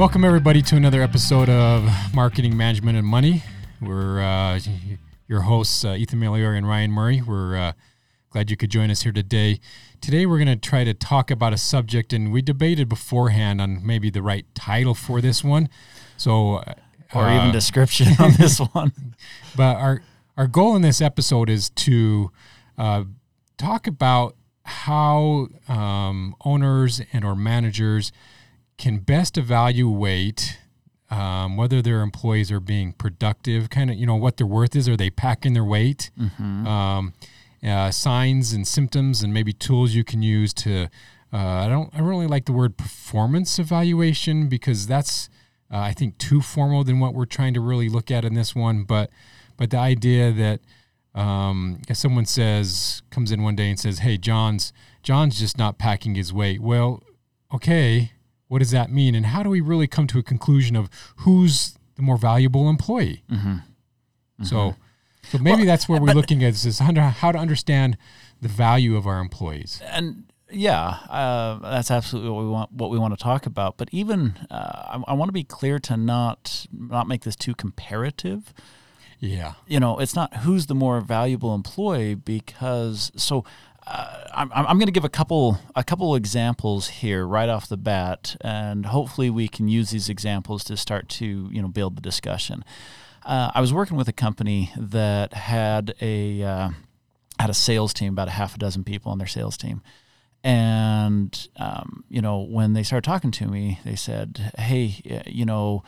Welcome, everybody, to another episode of Marketing, Management, and Money. We're your hosts, Ethan Meliori and Ryan Murray. We're glad you could join us here today. Today, we're going to try to talk about a subject, and we debated beforehand on maybe the right title for this one. Or even description on this one. But our goal in this episode is to talk about how owners and or managers can best evaluate whether their employees are being productive, kind of, you know, what their worth is. Are they packing their weight? Mm-hmm. Signs and symptoms, and maybe tools you can use to. I really like the word performance evaluation, because that's I think too formal than what we're trying to really look at in this one. But the idea that if someone comes in one day and says, "Hey, John's just not packing his weight." Well, okay. What does that mean? And how do we really come to a conclusion of who's the more valuable employee? Mm-hmm. Mm-hmm. So maybe that's where we're looking at is how to understand the value of our employees. And yeah, that's absolutely what we want to talk about. But even I want to be clear to not make this too comparative. Yeah. You know, it's not who's the more valuable employee, because I'm going to give a couple examples here right off the bat, and hopefully we can use these examples to start to, you know, build the discussion. I was working with a company that had a sales team, about a half a dozen people on their sales team, and you know, when they started talking to me, they said, "Hey, you know,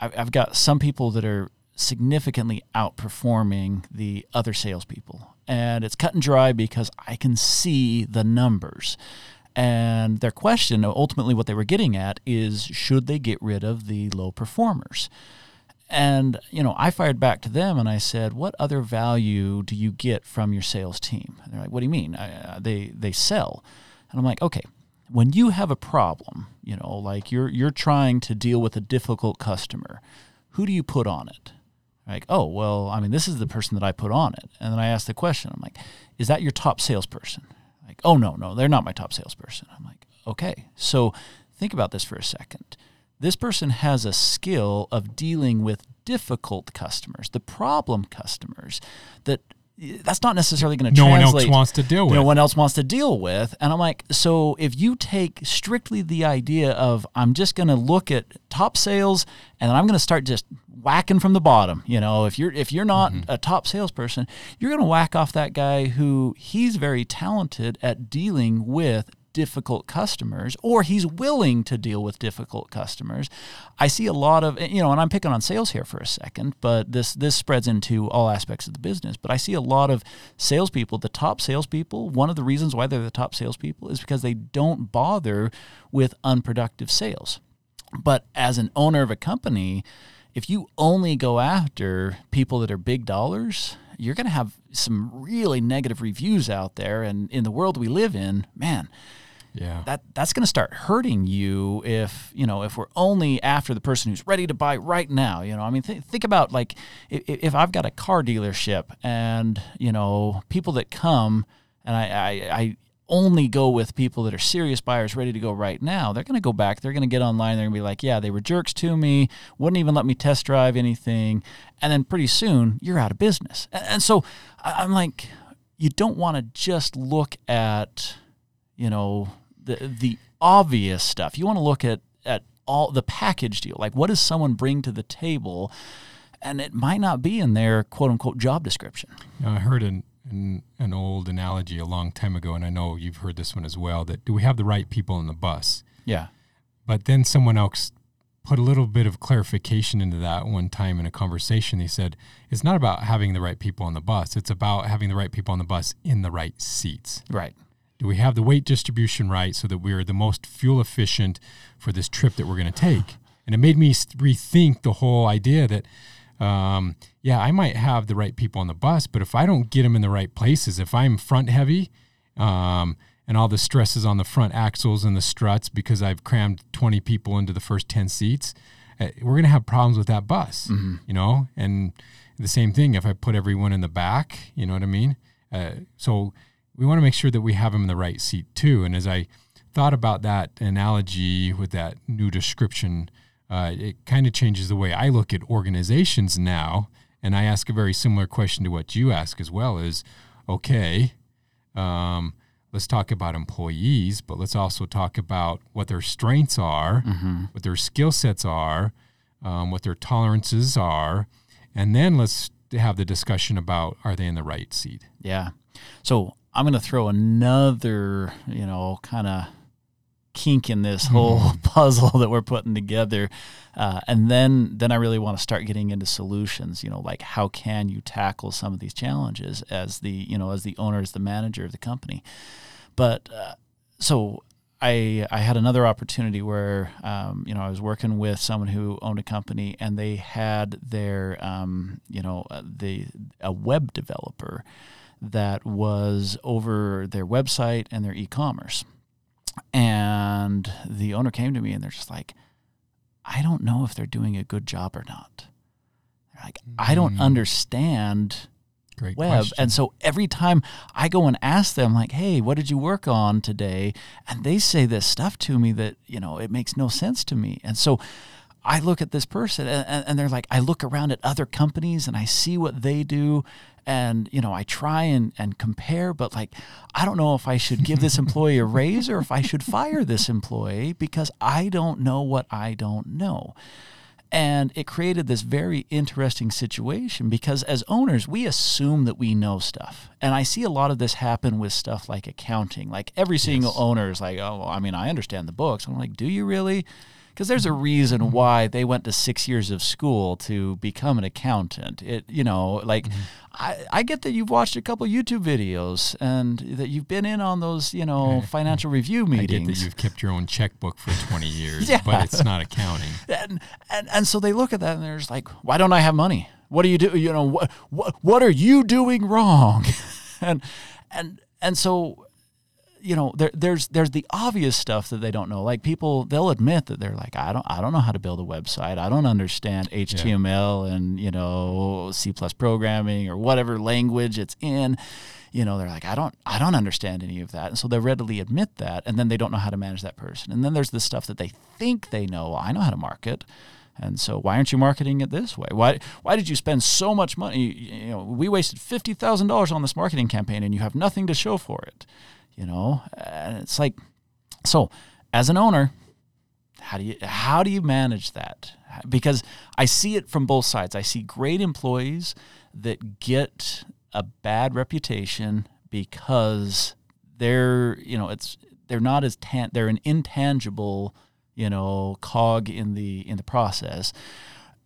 I've got some people that are significantly outperforming the other salespeople. And it's cut and dry because I can see the numbers." And their question, ultimately what they were getting at, is should they get rid of the low performers? And, you know, I fired back to them and I said, "What other value do you get from your sales team?" And they're like, "What do you mean?" They sell. And I'm like, okay, when you have a problem, you know, like you're trying to deal with a difficult customer, who do you put on it? Like, "Oh, well, I mean, this is the person that I put on it." And then I asked the question, I'm like, "Is that your top salesperson?" Like, "Oh, no, they're not my top salesperson." I'm like, okay, so think about this for a second. This person has a skill of dealing with difficult customers, the problem customers, that's not necessarily going to translate. No one else wants to deal with. No one else wants to deal with. And I'm like, so if you take strictly the idea of I'm just going to look at top sales and I'm going to start just whacking from the bottom, you know, if you're not mm-hmm. a top salesperson, you're going to whack off that guy who he's very talented at dealing with difficult customers, or he's willing to deal with difficult customers. I see a lot of, you know, and I'm picking on sales here for a second, but this spreads into all aspects of the business. But I see a lot of salespeople, the top salespeople, one of the reasons why they're the top salespeople is because they don't bother with unproductive sales. But as an owner of a company, if you only go after people that are big dollars, you're going to have some really negative reviews out there. And in the world we live in, man, yeah, that's going to start hurting you if we're only after the person who's ready to buy right now. You know, I mean, think about, like, if I've got a car dealership and, you know, people that come and I only go with people that are serious buyers ready to go right now, they're going to go back, they're going to get online, they're going to be like, yeah, they were jerks to me, wouldn't even let me test drive anything. And then pretty soon you're out of business. And so I'm like, you don't want to just look at, you know, the obvious stuff. You want to look at all the package deal. Like, what does someone bring to the table? And it might not be in their quote unquote job description. I heard an old analogy a long time ago, and I know you've heard this one as well, that do we have the right people in the bus? Yeah. But then someone else put a little bit of clarification into that one time in a conversation. They said, it's not about having the right people on the bus. It's about having the right people on the bus in the right seats. Right. Do we have the weight distribution right so that we're the most fuel efficient for this trip that we're going to take? And it made me rethink the whole idea that, I might have the right people on the bus, but if I don't get them in the right places, if I'm front heavy, and all the stress is on the front axles and the struts because I've crammed 20 people into the first 10 seats, we're going to have problems with that bus, mm-hmm. you know? And the same thing, if I put everyone in the back, you know what I mean? So we want to make sure that we have them in the right seat too. And as I thought about that analogy with that new description It kind of changes the way I look at organizations now. And I ask a very similar question to what you ask as well is, okay, let's talk about employees, but let's also talk about what their strengths are, mm-hmm. what their skill sets are, what their tolerances are. And then let's have the discussion about, are they in the right seat? Yeah. So I'm going to throw another, kind of kink in this whole puzzle that we're putting together. And then I really want to start getting into solutions, like how can you tackle some of these challenges as the, as the owner, as the manager of the company. But so I had another opportunity where, I was working with someone who owned a company and they had their, a web developer that was over their website and their e-commerce. And the owner came to me and they're just like, I don't know if they're doing a good job or not. They're like, I don't understand Great web. Question. And so every time I go and ask them like, hey, what did you work on today? And they say this stuff to me that, it makes no sense to me. And so I look at this person and they're like, I look around at other companies and I see what they do. And, I try and compare, but like, I don't know if I should give this employee a raise or if I should fire this employee because I don't know what I don't know. And it created this very interesting situation because as owners, we assume that we know stuff. And I see a lot of this happen with stuff like accounting. Like every single owner is like, oh, I understand the books. I'm like, do you really? Because there's a reason why they went to 6 years of school to become an accountant. I get that you've watched a couple of YouTube videos and that you've been in on those, financial review meetings. I get that you've kept your own checkbook for 20 years, but it's not accounting. And so they look at that and they're just like, why don't I have money? What do you do? What are you doing wrong? And so. There's the obvious stuff that they don't know. Like people, they'll admit that they're like, I don't know how to build a website. I don't understand HTML and, C+ programming or whatever language it's in. They're like, I don't understand any of that. And so they readily admit that. And then they don't know how to manage that person. And then there's the stuff that they think they know. I know how to market. And so why aren't you marketing it this way? Why did you spend so much money? We wasted $50,000 on this marketing campaign and you have nothing to show for it. And it's like, so as an owner, how do you manage that? Because I see it from both sides. I see great employees that get a bad reputation because they're an intangible, cog in the process.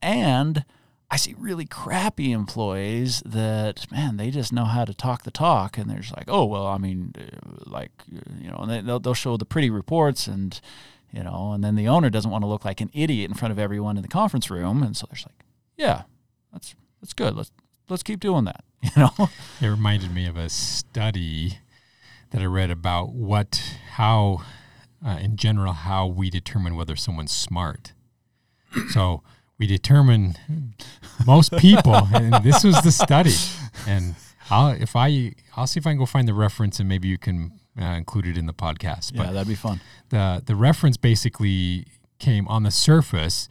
And I see really crappy employees that, man, they just know how to talk the talk. And they're just like, oh, well, and they'll show the pretty reports and, and then the owner doesn't want to look like an idiot in front of everyone in the conference room. And so they're just like, yeah, that's good. Let's keep doing that, It reminded me of a study that I read about how we determine whether someone's smart. So... we determine most people, and this was the study. And I'll see if I can go find the reference, and maybe you can include it in the podcast. Yeah, but that'd be fun. The reference basically came on the surface.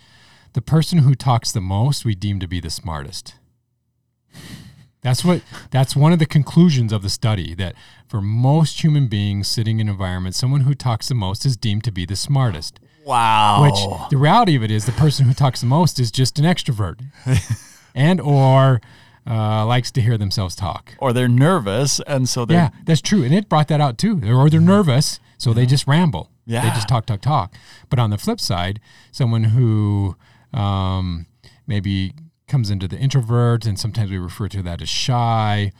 The person who talks the most, we deem to be the smartest. That's one of the conclusions of the study, that for most human beings sitting in an environment, someone who talks the most is deemed to be the smartest. Wow. Which the reality of it is the person who talks the most is just an extrovert and likes to hear themselves talk. Or they're nervous. And so yeah, that's true. And it brought that out too. Or they're nervous. So they just ramble. Yeah. They just talk. But on the flip side, someone who maybe comes into the introvert, and sometimes we refer to that as shy,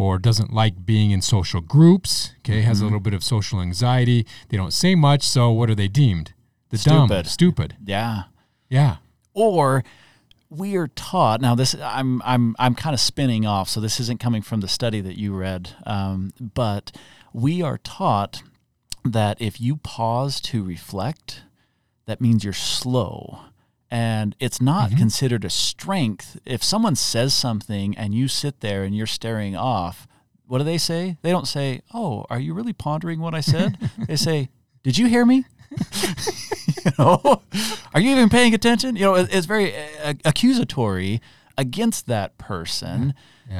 or doesn't like being in social groups, has a little bit of social anxiety. They don't say much, so what are they deemed? Stupid. Yeah. Yeah. Or we are taught, now this I'm kind of spinning off, so this isn't coming from the study that you read, but we are taught that if you pause to reflect, that means you're slow. And it's not considered a strength. If someone says something and you sit there and you're staring off, what do they say? They don't say, oh, are you really pondering what I said? They say, did you hear me? You know, are you even paying attention? You know, it's very accusatory against that person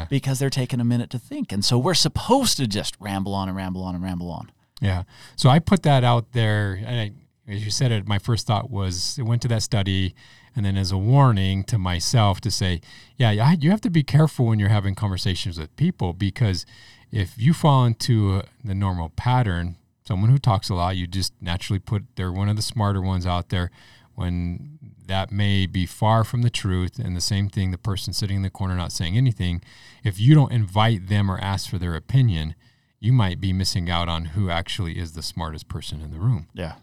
because they're taking a minute to think. And so we're supposed to just ramble on and ramble on and ramble on. Yeah. So I put that out there. As you said it, my first thought was it went to that study and then as a warning to myself to say, you have to be careful when you're having conversations with people, because if you fall into the normal pattern, someone who talks a lot, you just naturally put they're one of the smarter ones out there, when that may be far from the truth. And the same thing, the person sitting in the corner not saying anything, if you don't invite them or ask for their opinion, you might be missing out on who actually is the smartest person in the room. Yeah.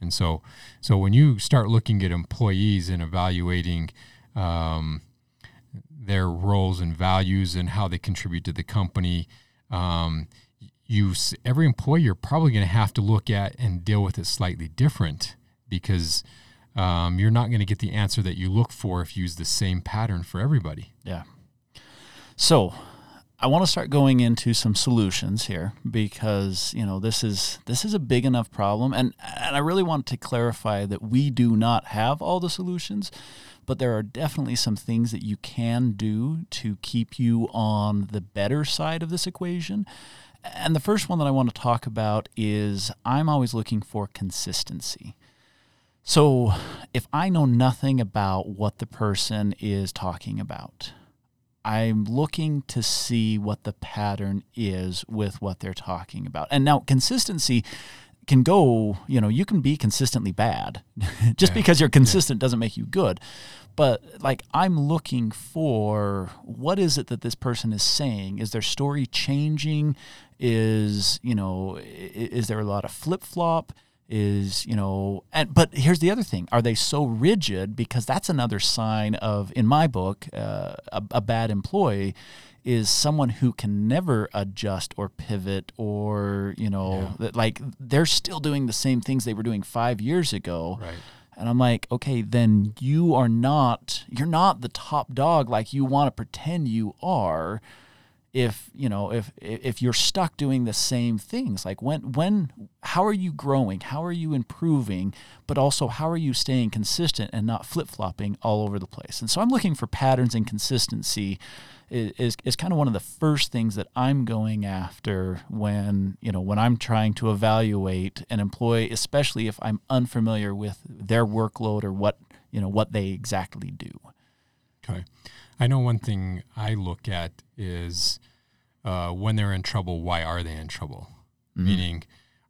And so when you start looking at employees and evaluating their roles and values and how they contribute to the company, every employee you're probably going to have to look at and deal with it slightly different, because you're not going to get the answer that you look for if you use the same pattern for everybody. Yeah. So I want to start going into some solutions here, because, you know, this is a big enough problem. And I really want to clarify that we do not have all the solutions, but there are definitely some things that you can do to keep you on the better side of this equation. And the first one that I want to talk about is I'm always looking for consistency. So if I know nothing about what the person is talking about, I'm looking to see what the pattern is with what they're talking about. And now consistency can go, you know, you can be consistently bad. Just because you're consistent doesn't make you good. But like, I'm looking for, what is it that this person is saying? Is their story changing? Is there a lot of flip-flop? But here's the other thing. Are they so rigid? Because that's another sign of, in my book, a bad employee is someone who can never adjust or pivot, or, like they're still doing the same things they were doing 5 years ago. Right. And I'm like, okay, then you're not the top dog like you want to pretend you are. If you're stuck doing the same things, like how are you growing? How are you improving? But also, how are you staying consistent and not flip-flopping all over the place? And so I'm looking for patterns, and consistency is kind of one of the first things that I'm going after when I'm trying to evaluate an employee, especially if I'm unfamiliar with their workload or what they exactly do. Okay. I know one thing I look at is when they're in trouble, why are they in trouble? Mm-hmm. Meaning,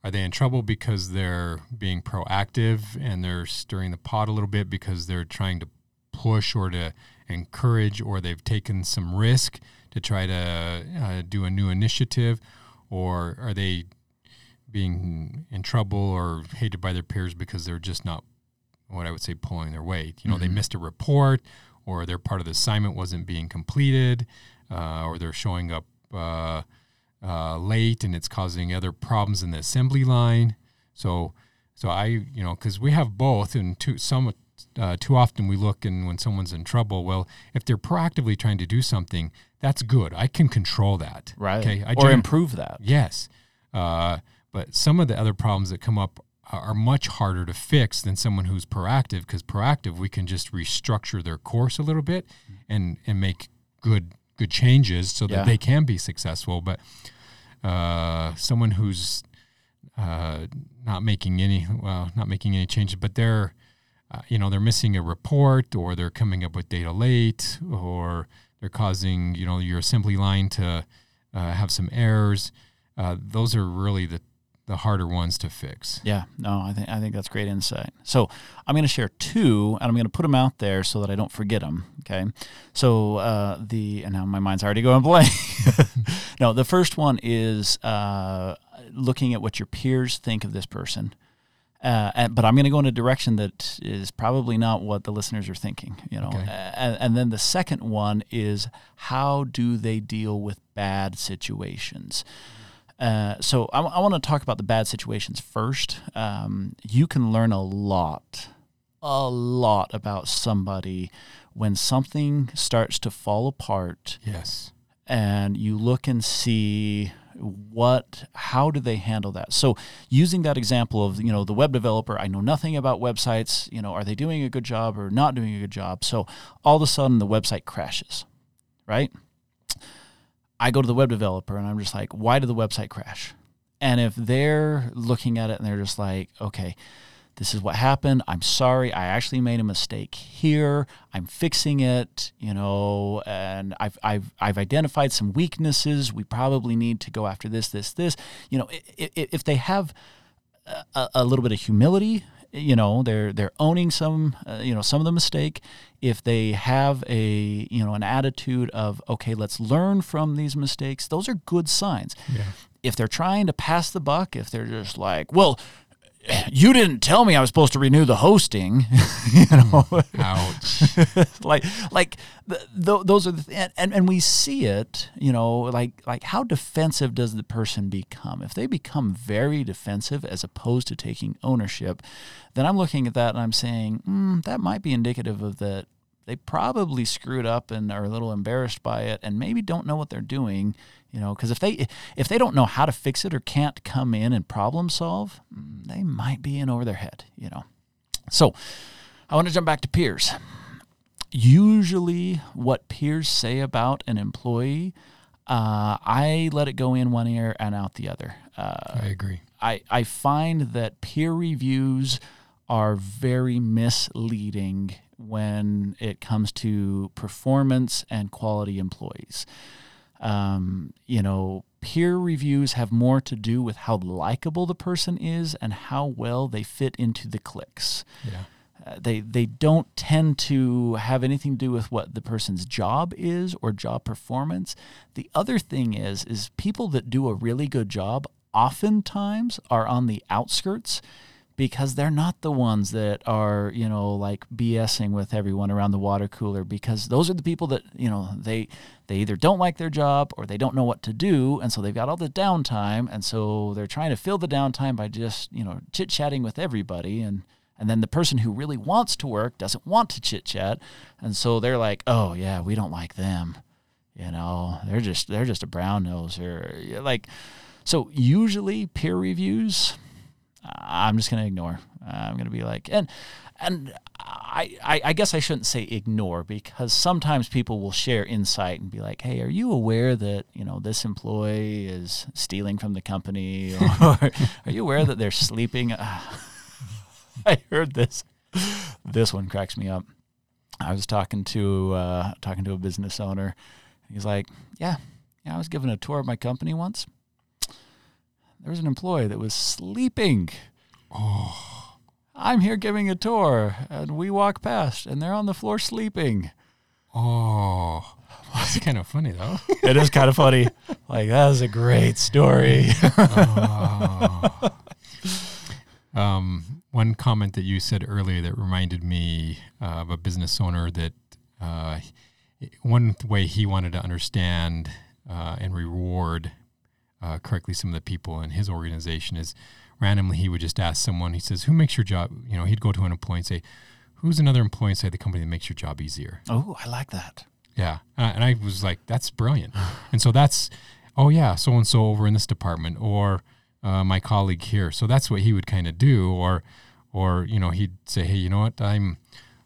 are they in trouble because they're being proactive and they're stirring the pot a little bit because they're trying to push or to encourage, or they've taken some risk to try to do a new initiative? Or are they being in trouble or hated by their peers because they're just not, what I would say, pulling their weight? You know, mm-hmm. They missed a report, or their part of the assignment wasn't being completed, or they're showing up late and it's causing other problems in the assembly line. So I because we have both, and too often we look, and when someone's in trouble, well, if they're proactively trying to do something, that's good. I can control that. Right. Okay? Or improve that. Yes. But some of the other problems that come up are much harder to fix than someone who's proactive, because proactive, we can just restructure their course a little bit and make good changes so that they can be successful. But someone who's not making any changes, but they're they're missing a report, or they're coming up with data late, or they're causing your assembly line to have some errors. Those are really the harder ones to fix. Yeah, no, I think that's great insight. So I'm going to share two, and I'm going to put them out there so that I don't forget them. Okay. So and now my mind's already going blank. No, the first one is looking at what your peers think of this person. But I'm going to go in a direction that is probably not what the listeners are thinking, Okay. And then the second one is, how do they deal with bad situations? So I want to talk about the bad situations first. You can learn a lot about somebody when something starts to fall apart. Yes. And you look and see, How do they handle that? So using that example of, you know, the web developer, I know nothing about websites, you know, are they doing a good job or not doing a good job? So all of a sudden the website crashes, right? I go to the web developer and I'm just like, why did the website crash? And if they're looking at it and they're just like, okay, this is what happened. I'm sorry. I actually made a mistake here. I'm fixing it, you know, and I've identified some weaknesses. We probably need to go after this. You know, if they have a little bit of humility, you know, they're owning some of the mistake. If they have an attitude of, okay, let's learn from these mistakes, those are good signs. Yeah. If they're trying to pass the buck, if they're just like, well, you didn't tell me I was supposed to renew the hosting, you know. Ouch. Those are the and we see it, you know, like how defensive does the person become? If they become very defensive as opposed to taking ownership, then I'm looking at that and I'm saying, that might be indicative of that they probably screwed up and are a little embarrassed by it and maybe don't know what they're doing. You know, because if they don't know how to fix it or can't come in and problem solve, they might be in over their head, you know. So I want to jump back to peers. Usually what peers say about an employee, I let it go in one ear and out the other. I agree. I find that peer reviews are very misleading when it comes to performance and quality employees. You know, peer reviews have more to do with how likable the person is and how well they fit into the cliques. Yeah. They don't tend to have anything to do with what the person's job is or job performance. The other thing is people that do a really good job oftentimes are on the outskirts because they're not the ones that are, you know, like BSing with everyone around the water cooler, because those are the people that, you know, they either don't like their job or they don't know what to do, and so they've got all the downtime, and so they're trying to fill the downtime by just, you know, chit-chatting with everybody, and then the person who really wants to work doesn't want to chit-chat, and so they're like, oh, yeah, we don't like them. You know, they're just a brown nose or like. So usually peer reviews, I'm just going to ignore. I'm going to be like, and I guess I shouldn't say ignore, because sometimes people will share insight and be like, hey, are you aware that, you know, this employee is stealing from the company? Or are you aware that they're sleeping? I heard this. This one cracks me up. I was talking to a business owner. He's like, yeah, I was given a tour of my company once. There was an employee that was sleeping. Oh, I'm here giving a tour, and we walk past, and they're on the floor sleeping. Oh, that's kind of funny, though. It is kind of funny. Like, that was a great story. Oh. One comment that you said earlier that reminded me of a business owner that one way he wanted to understand and reward correctly some of the people in his organization is randomly he would just ask someone, he says, who makes your job, you know, he'd go to an employee and say, who's another employee inside the company that makes your job easier? Oh, I like that. Yeah. And I was like, that's brilliant. And so that's, oh yeah, so-and-so over in this department or my colleague here. So that's what he would kind of do. Or, you know, he'd say, hey, you know what, I'm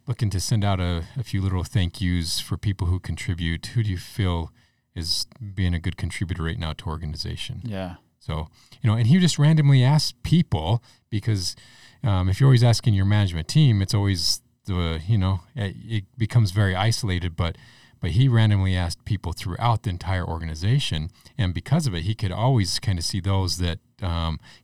looking to send out a few little thank yous for people who contribute. Who do you feel is being a good contributor right now to organization? Yeah. So, you know, and he just randomly asks people, because if you're always asking your management team, it's always the, you know, it becomes very isolated, but he randomly asked people throughout the entire organization. And because of it, he could always kind of see those that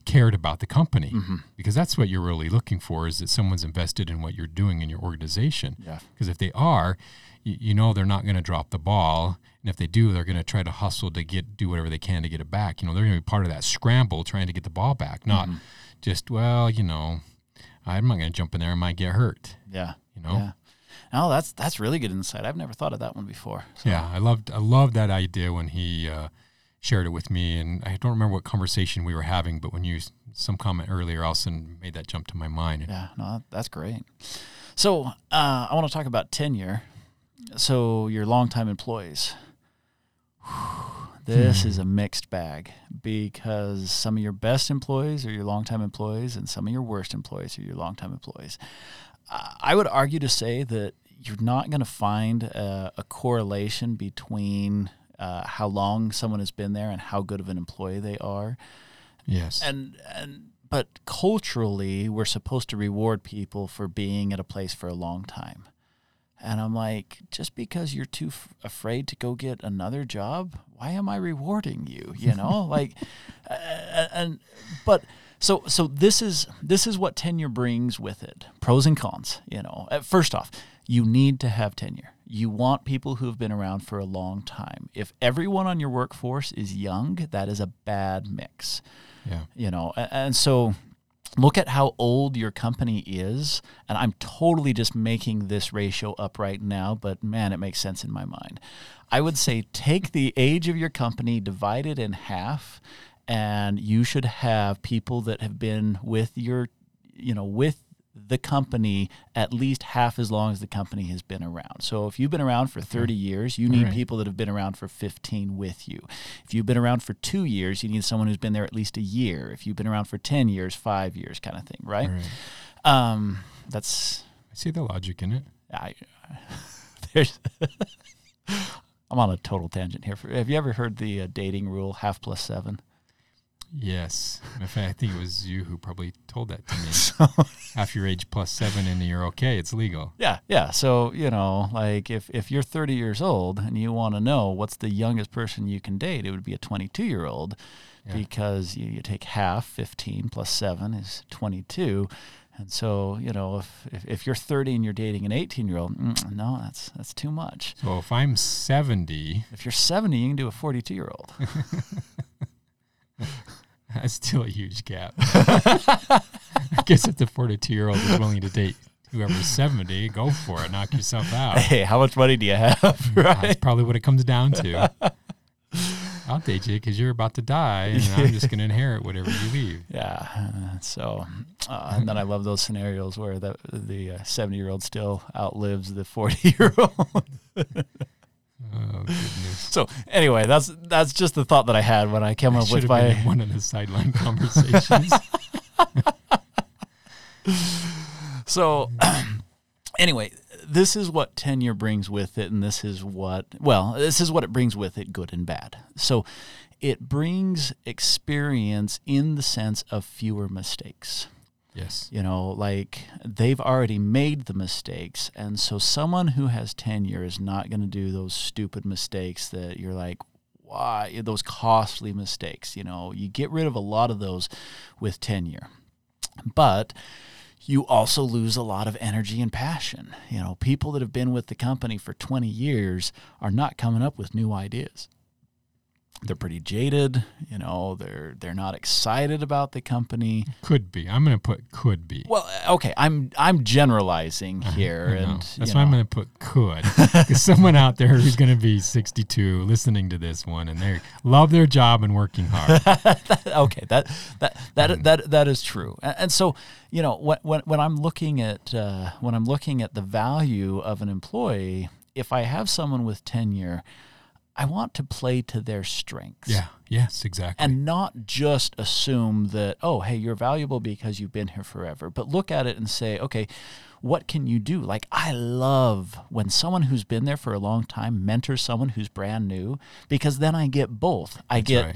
cared about the company, because that's what you're really looking for, is that someone's invested in what you're doing in your organization. Yeah. Because if they are, you know, they're not going to drop the ball. And if they do, they're going to try to hustle to do whatever they can to get it back. You know, they're going to be part of that scramble trying to get the ball back, not just, well, you know, I'm not going to jump in there. I might get hurt. Yeah. You know? Yeah. No, that's really good insight. I've never thought of that one before. So. Yeah, I loved that idea when he shared it with me. And I don't remember what conversation we were having, but when you, some comment earlier, Alison made that jump to my mind. Yeah, no, that's great. So I want to talk about tenure. So your longtime employees, This is a mixed bag, because some of your best employees are your longtime employees and some of your worst employees are your longtime employees. I would argue to say that you're not going to find a correlation between how long someone has been there and how good of an employee they are. Yes. But culturally, we're supposed to reward people for being at a place for a long time. And I'm like, just because you're too afraid to go get another job, why am I rewarding you? You know, like, so this is what tenure brings with it. Pros and cons, you know. First off, you need to have tenure. You want people who have been around for a long time. If everyone on your workforce is young, that is a bad mix. Yeah. You know, and so look at how old your company is, and I'm totally just making this ratio up right now, but man, it makes sense in my mind. I would say take the age of your company, divide it in half, and you should have people that have been with your, you know, with the company at least half as long as the company has been around. So if you've been around for 30 years, you need people that have been around for 15 with you. If you've been around for 2 years, you need someone who's been there at least a year. If you've been around for 10 years, 5 years kind of thing, right? I see the logic in it. I'm on a total tangent here. Have you ever heard the dating rule, 5 + 7? Yes. In fact, I think it was you who probably told that to me. So, half your age plus 7 and you're okay. It's legal. Yeah, yeah. So, you know, like if you're 30 years old and you want to know what's the youngest person you can date, it would be a 22-year-old because you take half, 15 plus 7 is 22. And so, you know, if you're 30 and you're dating an 18-year-old, no, that's too much. So if I'm 70. If you're 70, you can do a 42-year-old. That's still a huge gap. I guess if the 42-year-old is willing to date whoever's 70, go for it. Knock yourself out. Hey, how much money do you have? Right? That's probably what it comes down to. I'll date you because you're about to die, and I'm just going to inherit whatever you leave. Yeah. So, and then I love those scenarios where the 70-year-old still outlives the 40-year-old. Oh, goodness. So anyway, that's just the thought that I had when I came up with my one of the sideline conversations. So anyway, this is what tenure brings with it, and this is what it brings with it, good and bad. So it brings experience in the sense of fewer mistakes. Yes. You know, like they've already made the mistakes. And so someone who has tenure is not going to do those stupid mistakes that you're like, why? Those costly mistakes. You know, you get rid of a lot of those with tenure. But you also lose a lot of energy and passion. You know, people that have been with the company for 20 years are not coming up with new ideas. They're pretty jaded, you know, they're not excited about the company. Could be. I'm going to put could be. Well, okay, I'm generalizing here. And that's why I'm going to put could. Because someone out there who's going to be 62 listening to this one and they love their job and working hard. Okay, that is true. And so, you know, when I'm looking at the value of an employee, if I have someone with tenure, I want to play to their strengths. Yeah, yes, exactly. And not just assume that, oh, hey, you're valuable because you've been here forever. But look at it and say, okay, what can you do? Like, I love when someone who's been there for a long time mentors someone who's brand new, because then I get both. You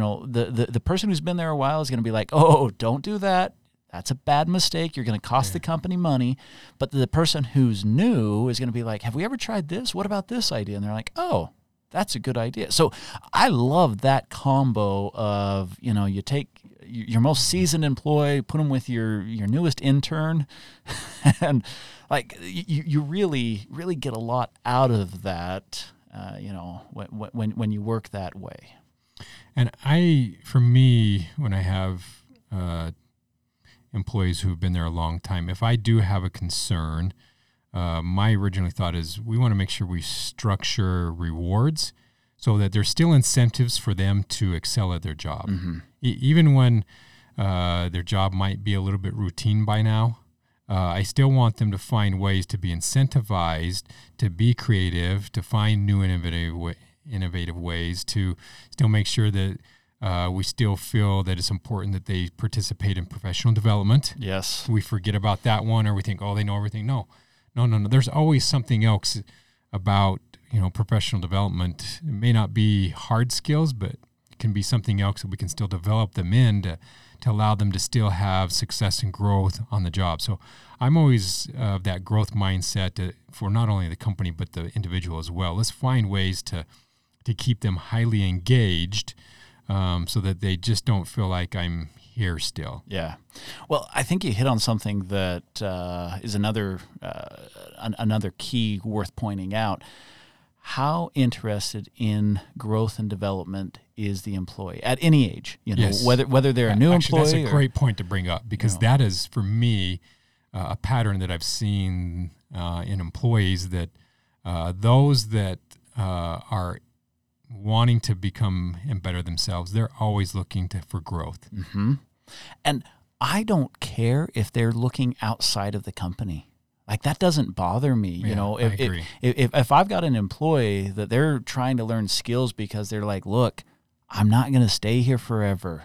know, the person who's been there a while is going to be like, oh, don't do that. That's a bad mistake. You're going to cost the company money. But the person who's new is going to be like, have we ever tried this? What about this idea? And they're like, oh, that's a good idea. So I love that combo of, you know, you take your most seasoned employee, put them with your newest intern, and like you really, really get a lot out of that, you know, when you work that way. And when I have employees who've been there a long time, if I do have a concern, my original thought is we want to make sure we structure rewards so that there's still incentives for them to excel at their job. Mm-hmm. Even when their job might be a little bit routine by now, I still want them to find ways to be incentivized, to be creative, to find new innovative, innovative ways to still make sure that we still feel that it's important that they participate in professional development. Yes. We forget about that one, or we think, oh, they know everything. No. There's always something else about, professional development. It may not be hard skills, but it can be something else that we can still develop them in to allow them to still have success and growth on the job. So I'm always of that growth mindset for not only the company, but the individual as well. Let's find ways to keep them highly engaged so that they just don't feel like I'm here still. Yeah. Well, I think you hit on something that is another key worth pointing out. How interested in growth and development is the employee at any age? Yes. Whether they're a new employee. That's a great point to bring up, because that is, for me, a pattern that I've seen in employees, that those that are wanting to become and better themselves, they're always looking for growth. Mm-hmm. And I don't care if they're looking outside of the company. Like, that doesn't bother me, If I've got an employee that they're trying to learn skills because they're like, look, I'm not going to stay here forever,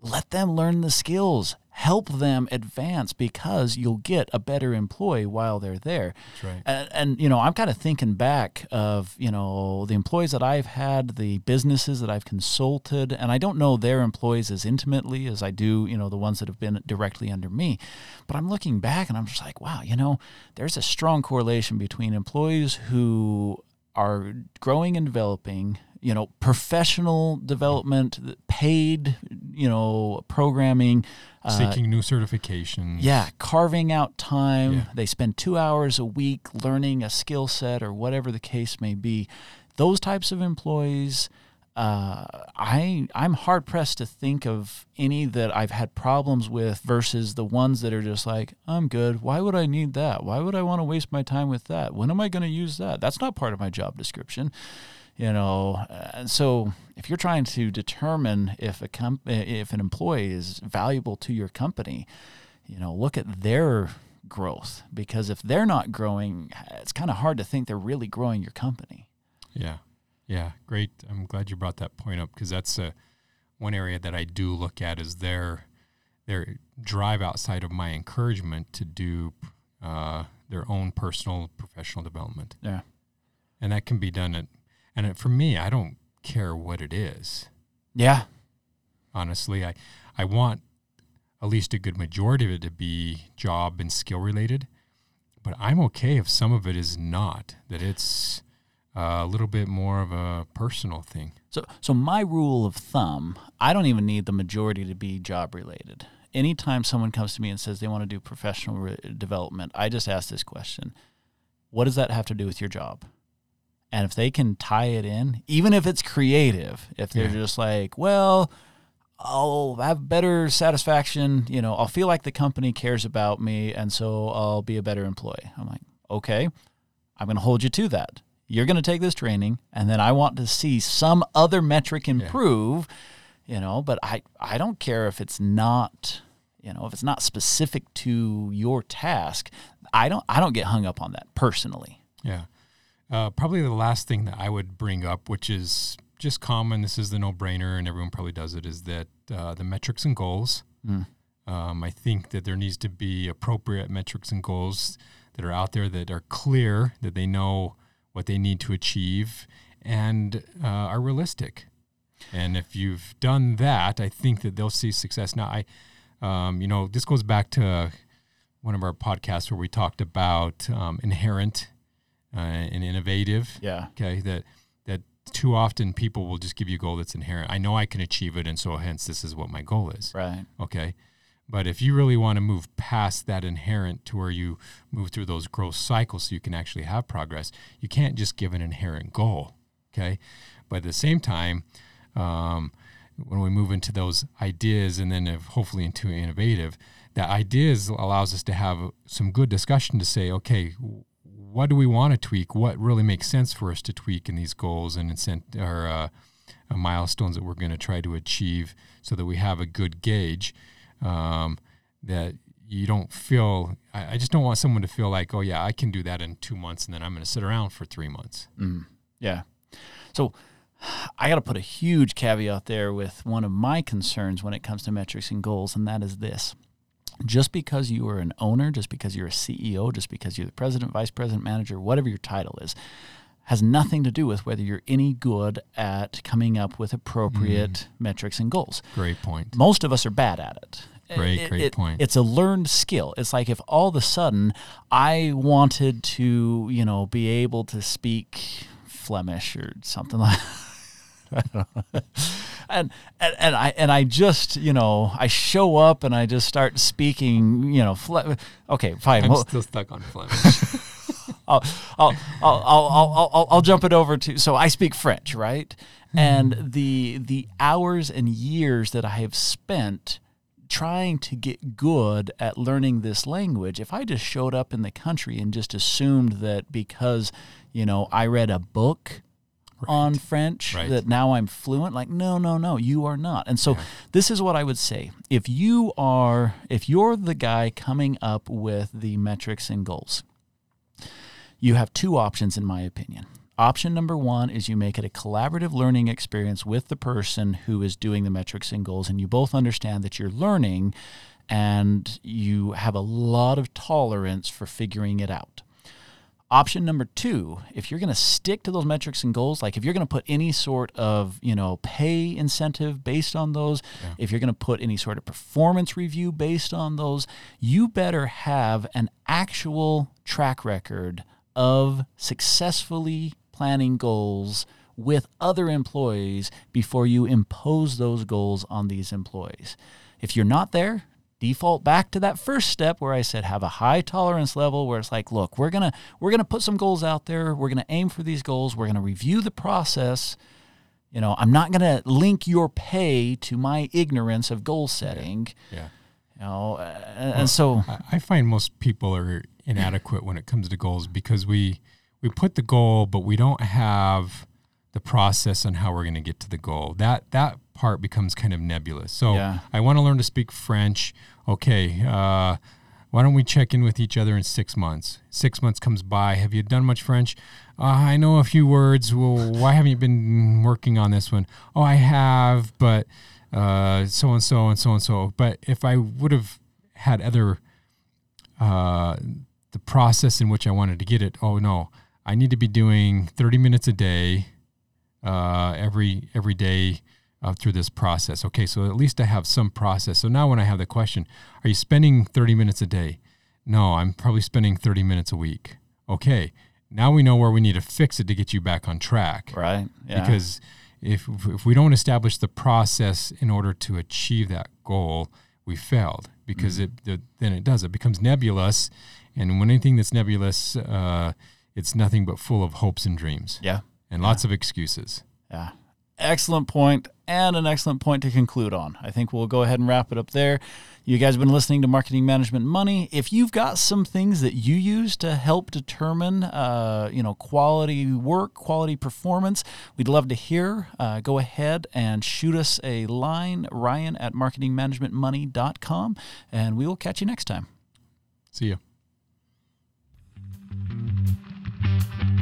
let them learn the skills, help them advance, because you'll get a better employee while they're there. That's right. And I'm kind of thinking back of, the employees that I've had, the businesses that I've consulted, and I don't know their employees as intimately as I do, the ones that have been directly under me. But I'm looking back and I'm just like, wow, there's a strong correlation between employees who are growing and developing, professional development, paid, programming. Seeking new certifications. Yeah, carving out time. Yeah. They spend 2 hours a week learning a skill set or whatever the case may be. Those types of employees, I'm hard-pressed to think of any that I've had problems with, versus the ones that are just like, I'm good. Why would I need that? Why would I want to waste my time with that? When am I going to use that? That's not part of my job description. And so if you're trying to determine if an employee is valuable to your company, look at their growth, because if they're not growing, it's kind of hard to think they're really growing your company. Yeah. Yeah. Great. I'm glad you brought that point up, because that's one area that I do look at, is their drive outside of my encouragement to do their own personal professional development. Yeah. And that can be done at... And for me, I don't care what it is. Yeah. Honestly, I want at least a good majority of it to be job and skill related, but I'm okay if some of it is not, that it's a little bit more of a personal thing. So my rule of thumb, I don't even need the majority to be job related. Anytime someone comes to me and says they want to do professional development, I just ask this question: what does that have to do with your job? And if they can tie it in, even if it's creative, if they're just like, well, I'll have better satisfaction, I'll feel like the company cares about me, and so I'll be a better employee. I'm like, okay, I'm going to hold you to that. You're going to take this training, and then I want to see some other metric improve, but I don't care if it's not... if it's not specific to your task. I don't get hung up on that personally. Yeah. Probably the last thing that I would bring up, which is just common, this is the no-brainer, and everyone probably does it, is that the metrics and goals. Mm. I think that there needs to be appropriate metrics and goals that are out there, that are clear, that they know what they need to achieve, and are realistic. And if you've done that, I think that they'll see success. Now, this goes back to one of our podcasts where we talked about inherent and innovative. Yeah. Okay. That too often people will just give you a goal that's inherent. I know I can achieve it, and so hence this is what my goal is. Right. Okay. But if you really want to move past that inherent to where you move through those growth cycles so you can actually have progress, you can't just give an inherent goal. Okay. But at the same time, when we move into those ideas, and then hopefully into innovative, that ideas allows us to have some good discussion to say, okay, what do we want to tweak? What really makes sense for us to tweak in these goals and milestones that we're going to try to achieve, so that we have a good gauge that you don't feel... I just don't want someone to feel like, oh yeah, I can do that in 2 months, and then I'm going to sit around for 3 months. Mm. Yeah. So I got to put a huge caveat there with one of my concerns when it comes to metrics and goals, and that is this. Just because you are an owner, just because you're a CEO, just because you're the president, vice president, manager, whatever your title is, has nothing to do with whether you're any good at coming up with appropriate metrics and goals. Great point. Most of us are bad at it. Great point. It's a learned skill. It's like if all of a sudden I wanted to, you know, be able to speak Flemish or something like that. I don't know. And I just, you know, I show up and I just start speaking, you know, okay, fine. I'm still stuck on Flemish. I'll jump it over to, so I speak French, right? And the hours and years that I have spent trying to get good at learning this language, if I just showed up in the country and just assumed that because, you know, I read a book on French, that now I'm fluent, like, no, you are not. And so this is what I would say. If you're the guy coming up with the metrics and goals, you have two options, in my opinion. Option number one is you make it a collaborative learning experience with the person who is doing the metrics and goals, and you both understand that you're learning and you have a lot of tolerance for figuring it out. Option number two, if you're going to stick to those metrics and goals, like if you're going to put any sort of, you know, pay incentive based on those, if you're going to put any sort of performance review based on those, you better have an actual track record of successfully planning goals with other employees before you impose those goals on these employees. If you're not there, default back to that first step where I said have a high tolerance level, where it's like, look, we're gonna put some goals out there. We're gonna aim for these goals. We're gonna review the process. You know, I'm not gonna link your pay to my ignorance of goal setting. Yeah. You know, and so I find most people are inadequate when it comes to goals because we put the goal, but we don't have the process on how we're going to get to the goal. That part becomes kind of nebulous. So I want to learn to speak French. Okay, why don't we check in with each other in 6 months? 6 months comes by. Have you done much French? I know a few words. Well, why haven't you been working on this one? Oh, I have, but so-and-so and so-and-so. But if I would have had other, the process in which I wanted to get it, oh, no, I need to be doing 30 minutes a day, every day through this process. Okay, so at least I have some process. So now when I have the question, are you spending 30 minutes a day? No, I'm probably spending 30 minutes a week. Okay, now we know where we need to fix it to get you back on track. Right. Yeah. Because if we don't establish the process in order to achieve that goal, we failed because it becomes nebulous. And when anything that's nebulous, it's nothing but full of hopes and dreams. Yeah. And lots of excuses. Yeah. Excellent point, and an excellent point to conclude on. I think we'll go ahead and wrap it up there. You guys have been listening to Marketing Management Money. If you've got some things that you use to help determine, quality work, quality performance, we'd love to hear. Go ahead and shoot us a line, ryan@marketingmanagementmoney.com, and we will catch you next time. See you.